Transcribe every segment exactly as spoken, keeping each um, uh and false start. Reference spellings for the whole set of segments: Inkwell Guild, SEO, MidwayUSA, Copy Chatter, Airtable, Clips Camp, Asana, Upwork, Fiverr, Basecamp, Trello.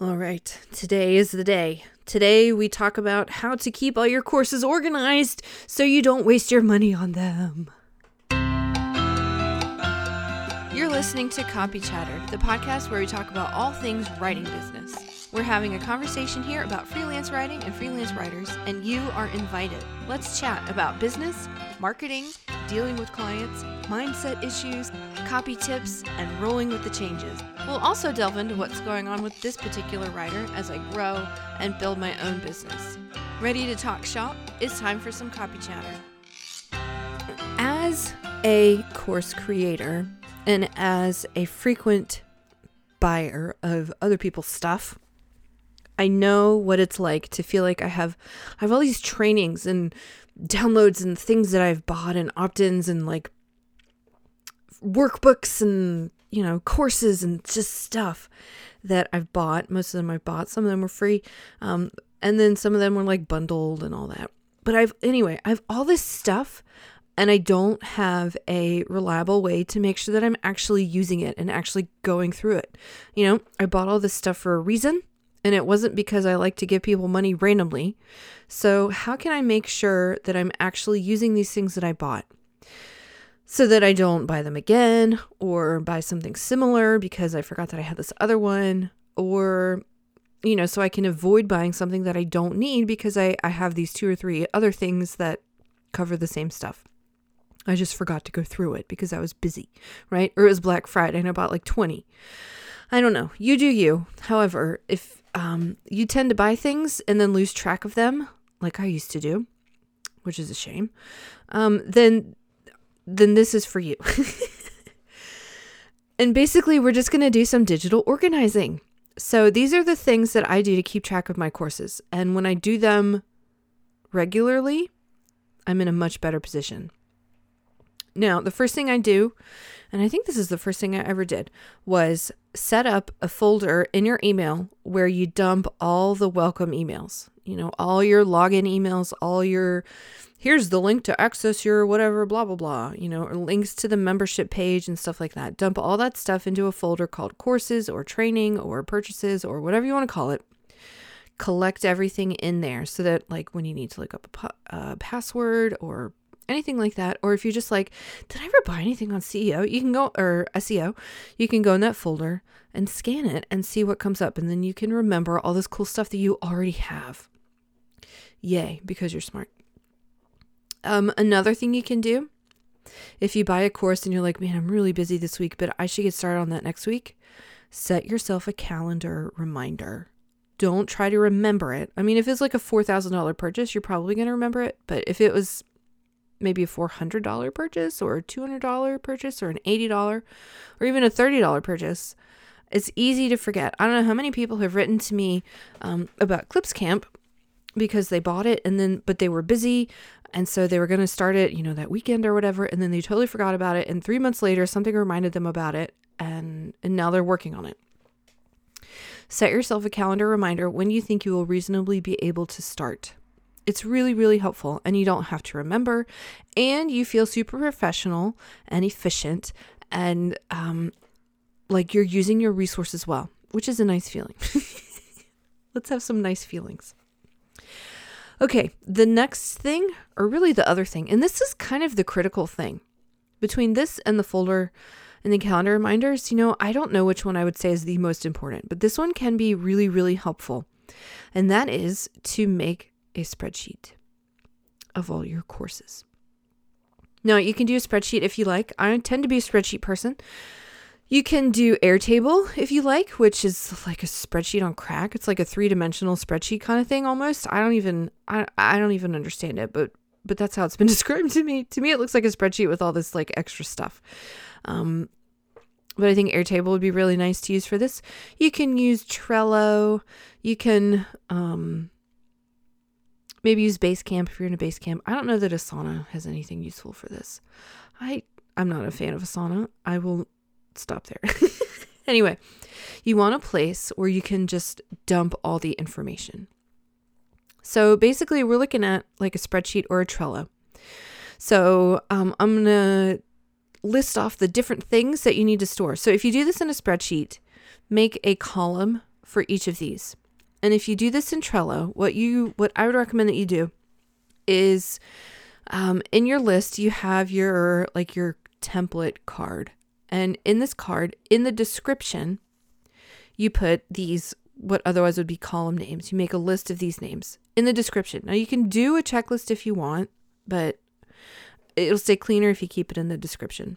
All right, today is the day. Today we talk about how to keep all your courses organized so you don't waste your money on them. You're listening to Copy Chatter, the podcast where we talk about all things writing business. We're having a conversation here about freelance writing and freelance writers, and you are invited. Let's chat about business, marketing, dealing with clients, mindset issues, copy tips, and rolling with the changes. We'll also delve into what's going on with this particular writer as I grow and build my own business. Ready to talk shop? It's time for some Copy Chatter. As a course creator, and as a frequent buyer of other people's stuff, I know what it's like to feel like I have I have all these trainings and downloads and things that I've bought and opt-ins and like workbooks and, you know, courses and just stuff that I've bought. Most of them I've bought. Some of them were free. Um, and then some of them were like bundled and all that. But I've anyway, I have all this stuff, and I don't have a reliable way to make sure that I'm actually using it and actually going through it. You know, I bought all this stuff for a reason, and it wasn't because I like to give people money randomly. So how can I make sure that I'm actually using these things that I bought so that I don't buy them again or buy something similar because I forgot that I had this other one, or, you know, so I can avoid buying something that I don't need because I, I have these two or three other things that cover the same stuff. I just forgot to go through it because I was busy, right? Or it was Black Friday and I bought like twenty. I don't know. You do you. However, if um, you tend to buy things and then lose track of them, like I used to do, which is a shame, um, then then this is for you. And basically, we're just going to do some digital organizing. So these are the things that I do to keep track of my courses. And when I do them regularly, I'm in a much better position. Now, the first thing I do, and I think this is the first thing I ever did, was set up a folder in your email where you dump all the welcome emails, you know, all your login emails, all your, here's the link to access your whatever, blah, blah, blah, you know, or links to the membership page and stuff like that. Dump all that stuff into a folder called courses or training or purchases or whatever you want to call it. Collect everything in there so that like when you need to look up a po- uh, password or anything like that, or if you're just like, did I ever buy anything on C E O? You can go, or S E O, you can go in that folder and scan it and see what comes up. And then you can remember all this cool stuff that you already have. Yay, because you're smart. Um, another thing you can do, if you buy a course and you're like, man, I'm really busy this week, but I should get started on that next week, set yourself a calendar reminder. Don't try to remember it. I mean, if it's like a four thousand dollars purchase, you're probably going to remember it. But if it was maybe a four hundred dollars purchase or a two hundred dollars purchase or an eighty dollars or even a thirty dollars purchase, it's easy to forget. I don't know how many people have written to me um, about Clips Camp because they bought it and then, but they were busy. And so they were going to start it, you know, that weekend or whatever. And then they totally forgot about it. And three months later, something reminded them about it. And, and now they're working on it. Set yourself a calendar reminder when you think you will reasonably be able to start. It's really, really helpful, and you don't have to remember, and you feel super professional and efficient and um, like you're using your resources well, which is a nice feeling. Let's have some nice feelings. Okay, the next thing, or really the other thing, and this is kind of the critical thing. Between this and the folder and the calendar reminders, you know, I don't know which one I would say is the most important, but this one can be really, really helpful, and that is to make a spreadsheet of all your courses. Now, you can do a spreadsheet if you like. I tend to be a spreadsheet person. You can do Airtable if you like, which is like a spreadsheet on crack. It's like a three-dimensional spreadsheet kind of thing almost. I don't even I, I don't even understand it, but but that's how it's been described to me. To me, it looks like a spreadsheet with all this like extra stuff. Um, but I think Airtable would be really nice to use for this. You can use Trello. You can um Maybe use Basecamp if you're in a Basecamp. I don't know that Asana has anything useful for this. I, I'm not a fan of Asana. I will stop there. Anyway, you want a place where you can just dump all the information. So basically, we're looking at like a spreadsheet or a Trello. So um, I'm going to list off the different things that you need to store. So if you do this in a spreadsheet, make a column for each of these. And if you do this in Trello, what you what I would recommend that you do is um, in your list, you have your like your template card. And in this card, in the description, you put these what otherwise would be column names. You make a list of these names in the description. Now you can do a checklist if you want, but it'll stay cleaner if you keep it in the description.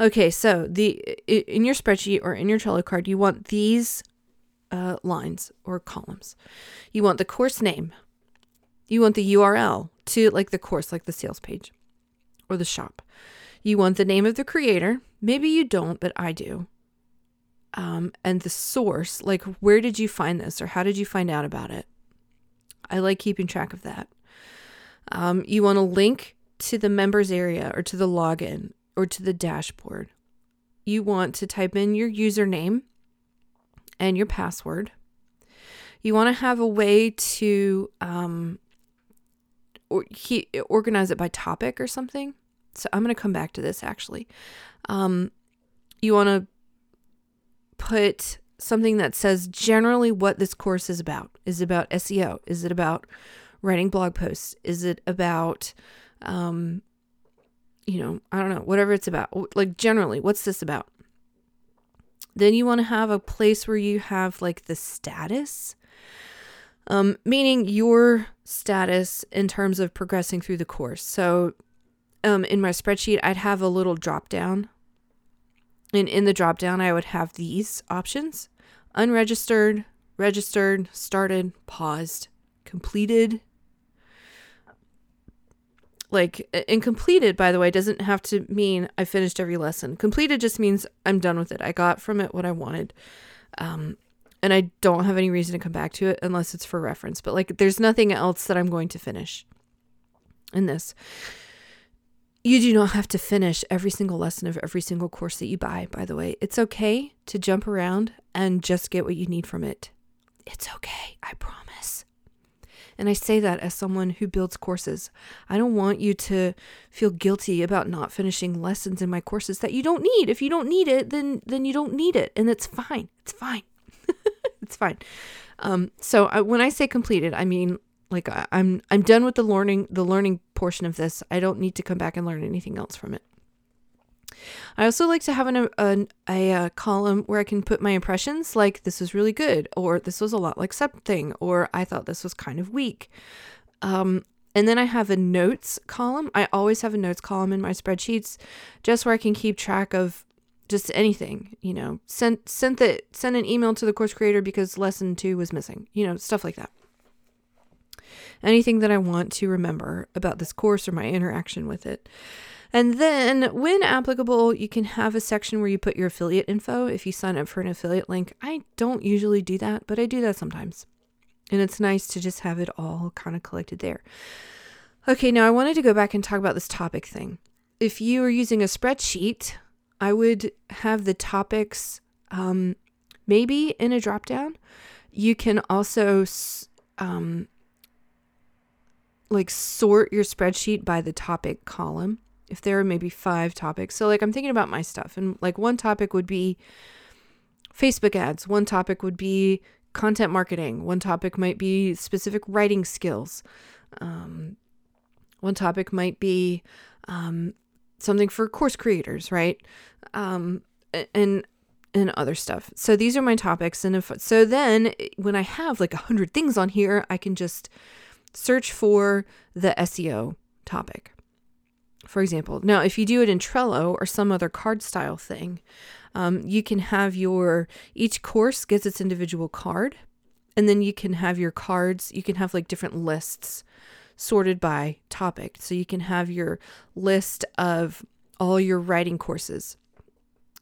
Okay, so the in your spreadsheet or in your Trello card, you want these uh, lines or columns. You want the course name. You want the U R L to like the course, like the sales page or the shop. You want the name of the creator. Maybe you don't, but I do. Um, and the source, like where did you find this or how did you find out about it? I like keeping track of that. Um, you want a link to the members area or to the login or to the dashboard. You want to type in your username and your password. You want to have a way to um, or he, organize it by topic or something. So I'm going to come back to this actually. Um, you want to put something that says generally what this course is about. Is it about S E O? Is it about writing blog posts? Is it about, um, you know, I don't know, whatever it's about, like generally, what's this about? Then you want to have a place where you have like the status, um, meaning your status in terms of progressing through the course. So um, in my spreadsheet, I'd have a little drop down. And in the drop down, I would have these options: unregistered, registered, started, paused, completed. Like, and completed, by the way, doesn't have to mean I finished every lesson. Completed just means I'm done with it. I got from it what I wanted. Um, and I don't have any reason to come back to it unless it's for reference. But like, there's nothing else that I'm going to finish in this. You do not have to finish every single lesson of every single course that you buy, by the way. It's okay to jump around and just get what you need from it. It's okay, I promise. And I say that as someone who builds courses. I don't want you to feel guilty about not finishing lessons in my courses that you don't need. If you don't need it, then then you don't need it. And it's fine. It's fine. It's fine. Um, so I, when I say completed, I mean... Like I, I'm, I'm done with the learning, the learning portion of this. I don't need to come back and learn anything else from it. I also like to have an, an a, a column where I can put my impressions. Like this was really good, or this was a lot like something, or I thought this was kind of weak. Um, and then I have a notes column. I always have a notes column in my spreadsheets, just where I can keep track of just anything. You know, send sent the send an email to the course creator because lesson two was missing. You know, stuff like that. Anything that I want to remember about this course or my interaction with it. And then when applicable, you can have a section where you put your affiliate info if you sign up for an affiliate link. I don't usually do that, but I do that sometimes. And it's nice to just have it all kind of collected there. Okay, now I wanted to go back and talk about this topic thing. If you are using a spreadsheet, I would have the topics um, maybe in a dropdown. You can also... Um, like sort your spreadsheet by the topic column. If there are maybe five topics. So like I'm thinking about my stuff and like one topic would be Facebook ads. One topic would be content marketing. One topic might be specific writing skills. Um, one topic might be um, something for course creators, right? Um, and and other stuff. So these are my topics. And if, so then when I have like a hundred things on here, I can just search for the S E O topic, for example. Now, if you do it in Trello or some other card style thing, um, you can have your, each course gets its individual card, and then you can have your cards, you can have like different lists sorted by topic. So you can have your list of all your writing courses,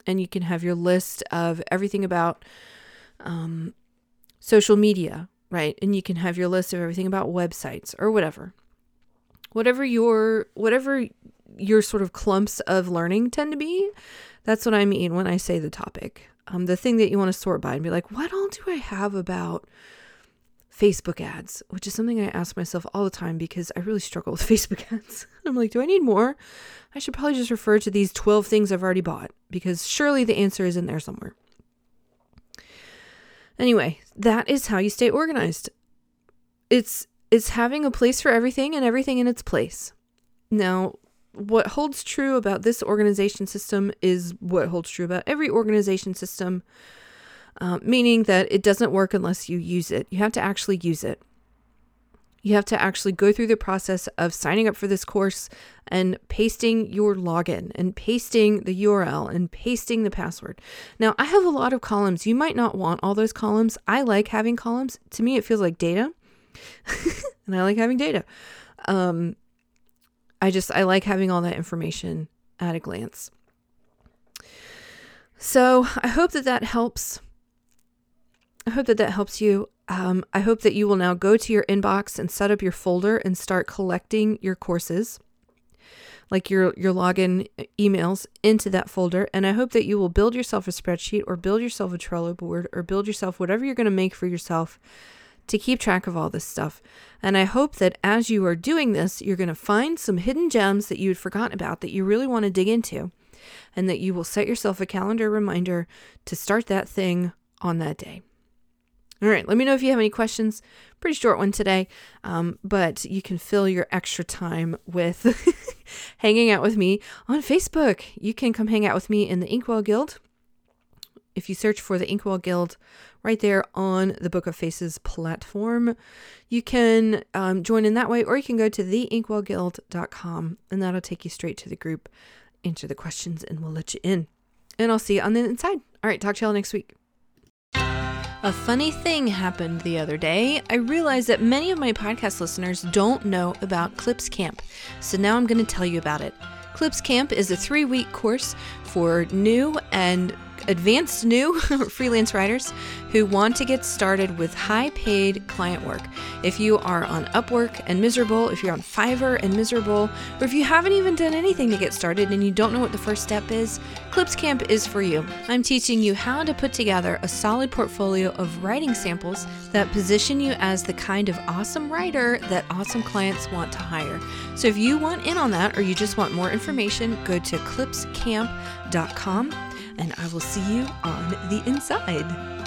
and you can have your list of everything about um, social media, right? And you can have your list of everything about websites or whatever. Whatever your whatever your sort of clumps of learning tend to be, that's what I mean when I say the topic. Um, the thing that you want to sort by and be like, what all do I have about Facebook ads? Which is something I ask myself all the time because I really struggle with Facebook ads. I'm like, do I need more? I should probably just refer to these twelve things I've already bought because surely the answer is in there somewhere. Anyway, that is how you stay organized. It's it's having a place for everything and everything in its place. Now, what holds true about this organization system is what holds true about every organization system, uh, meaning that it doesn't work unless you use it. You have to actually use it. You have to actually go through the process of signing up for this course and pasting your login and pasting the U R L and pasting the password. Now, I have a lot of columns. You might not want all those columns. I like having columns. To me, it feels like data. And I like having data. Um, I just, I like having all that information at a glance. So I hope that that helps. I hope that that helps you. Um, I hope that you will now go to your inbox and set up your folder and start collecting your courses, like your, your login emails, into that folder. And I hope that you will build yourself a spreadsheet or build yourself a Trello board or build yourself whatever you're going to make for yourself to keep track of all this stuff. And I hope that as you are doing this, you're going to find some hidden gems that you had forgotten about that you really want to dig into, and that you will set yourself a calendar reminder to start that thing on that day. All right, let me know if you have any questions. Pretty short one today, um, but you can fill your extra time with hanging out with me on Facebook. You can come hang out with me in the Inkwell Guild. If you search for the Inkwell Guild right there on the Book of Faces platform, you can um, join in that way, or you can go to the inkwell guild dot com, and that'll take you straight to the group. Answer the questions, and we'll let you in. And I'll see you on the inside. All right, talk to y'all next week. A funny thing happened the other day. I realized that many of my podcast listeners don't know about Clips Camp, so now I'm going to tell you about it. Clips Camp is a three-week course for new and advanced new freelance writers who want to get started with high-paid client work. If you are on Upwork and miserable, if you're on Fiverr and miserable, or if you haven't even done anything to get started and you don't know what the first step is, Clips Camp is for you. I'm teaching you how to put together a solid portfolio of writing samples that position you as the kind of awesome writer that awesome clients want to hire. So if you want in on that, or you just want more information, go to clips camp dot com. And I will see you on the inside.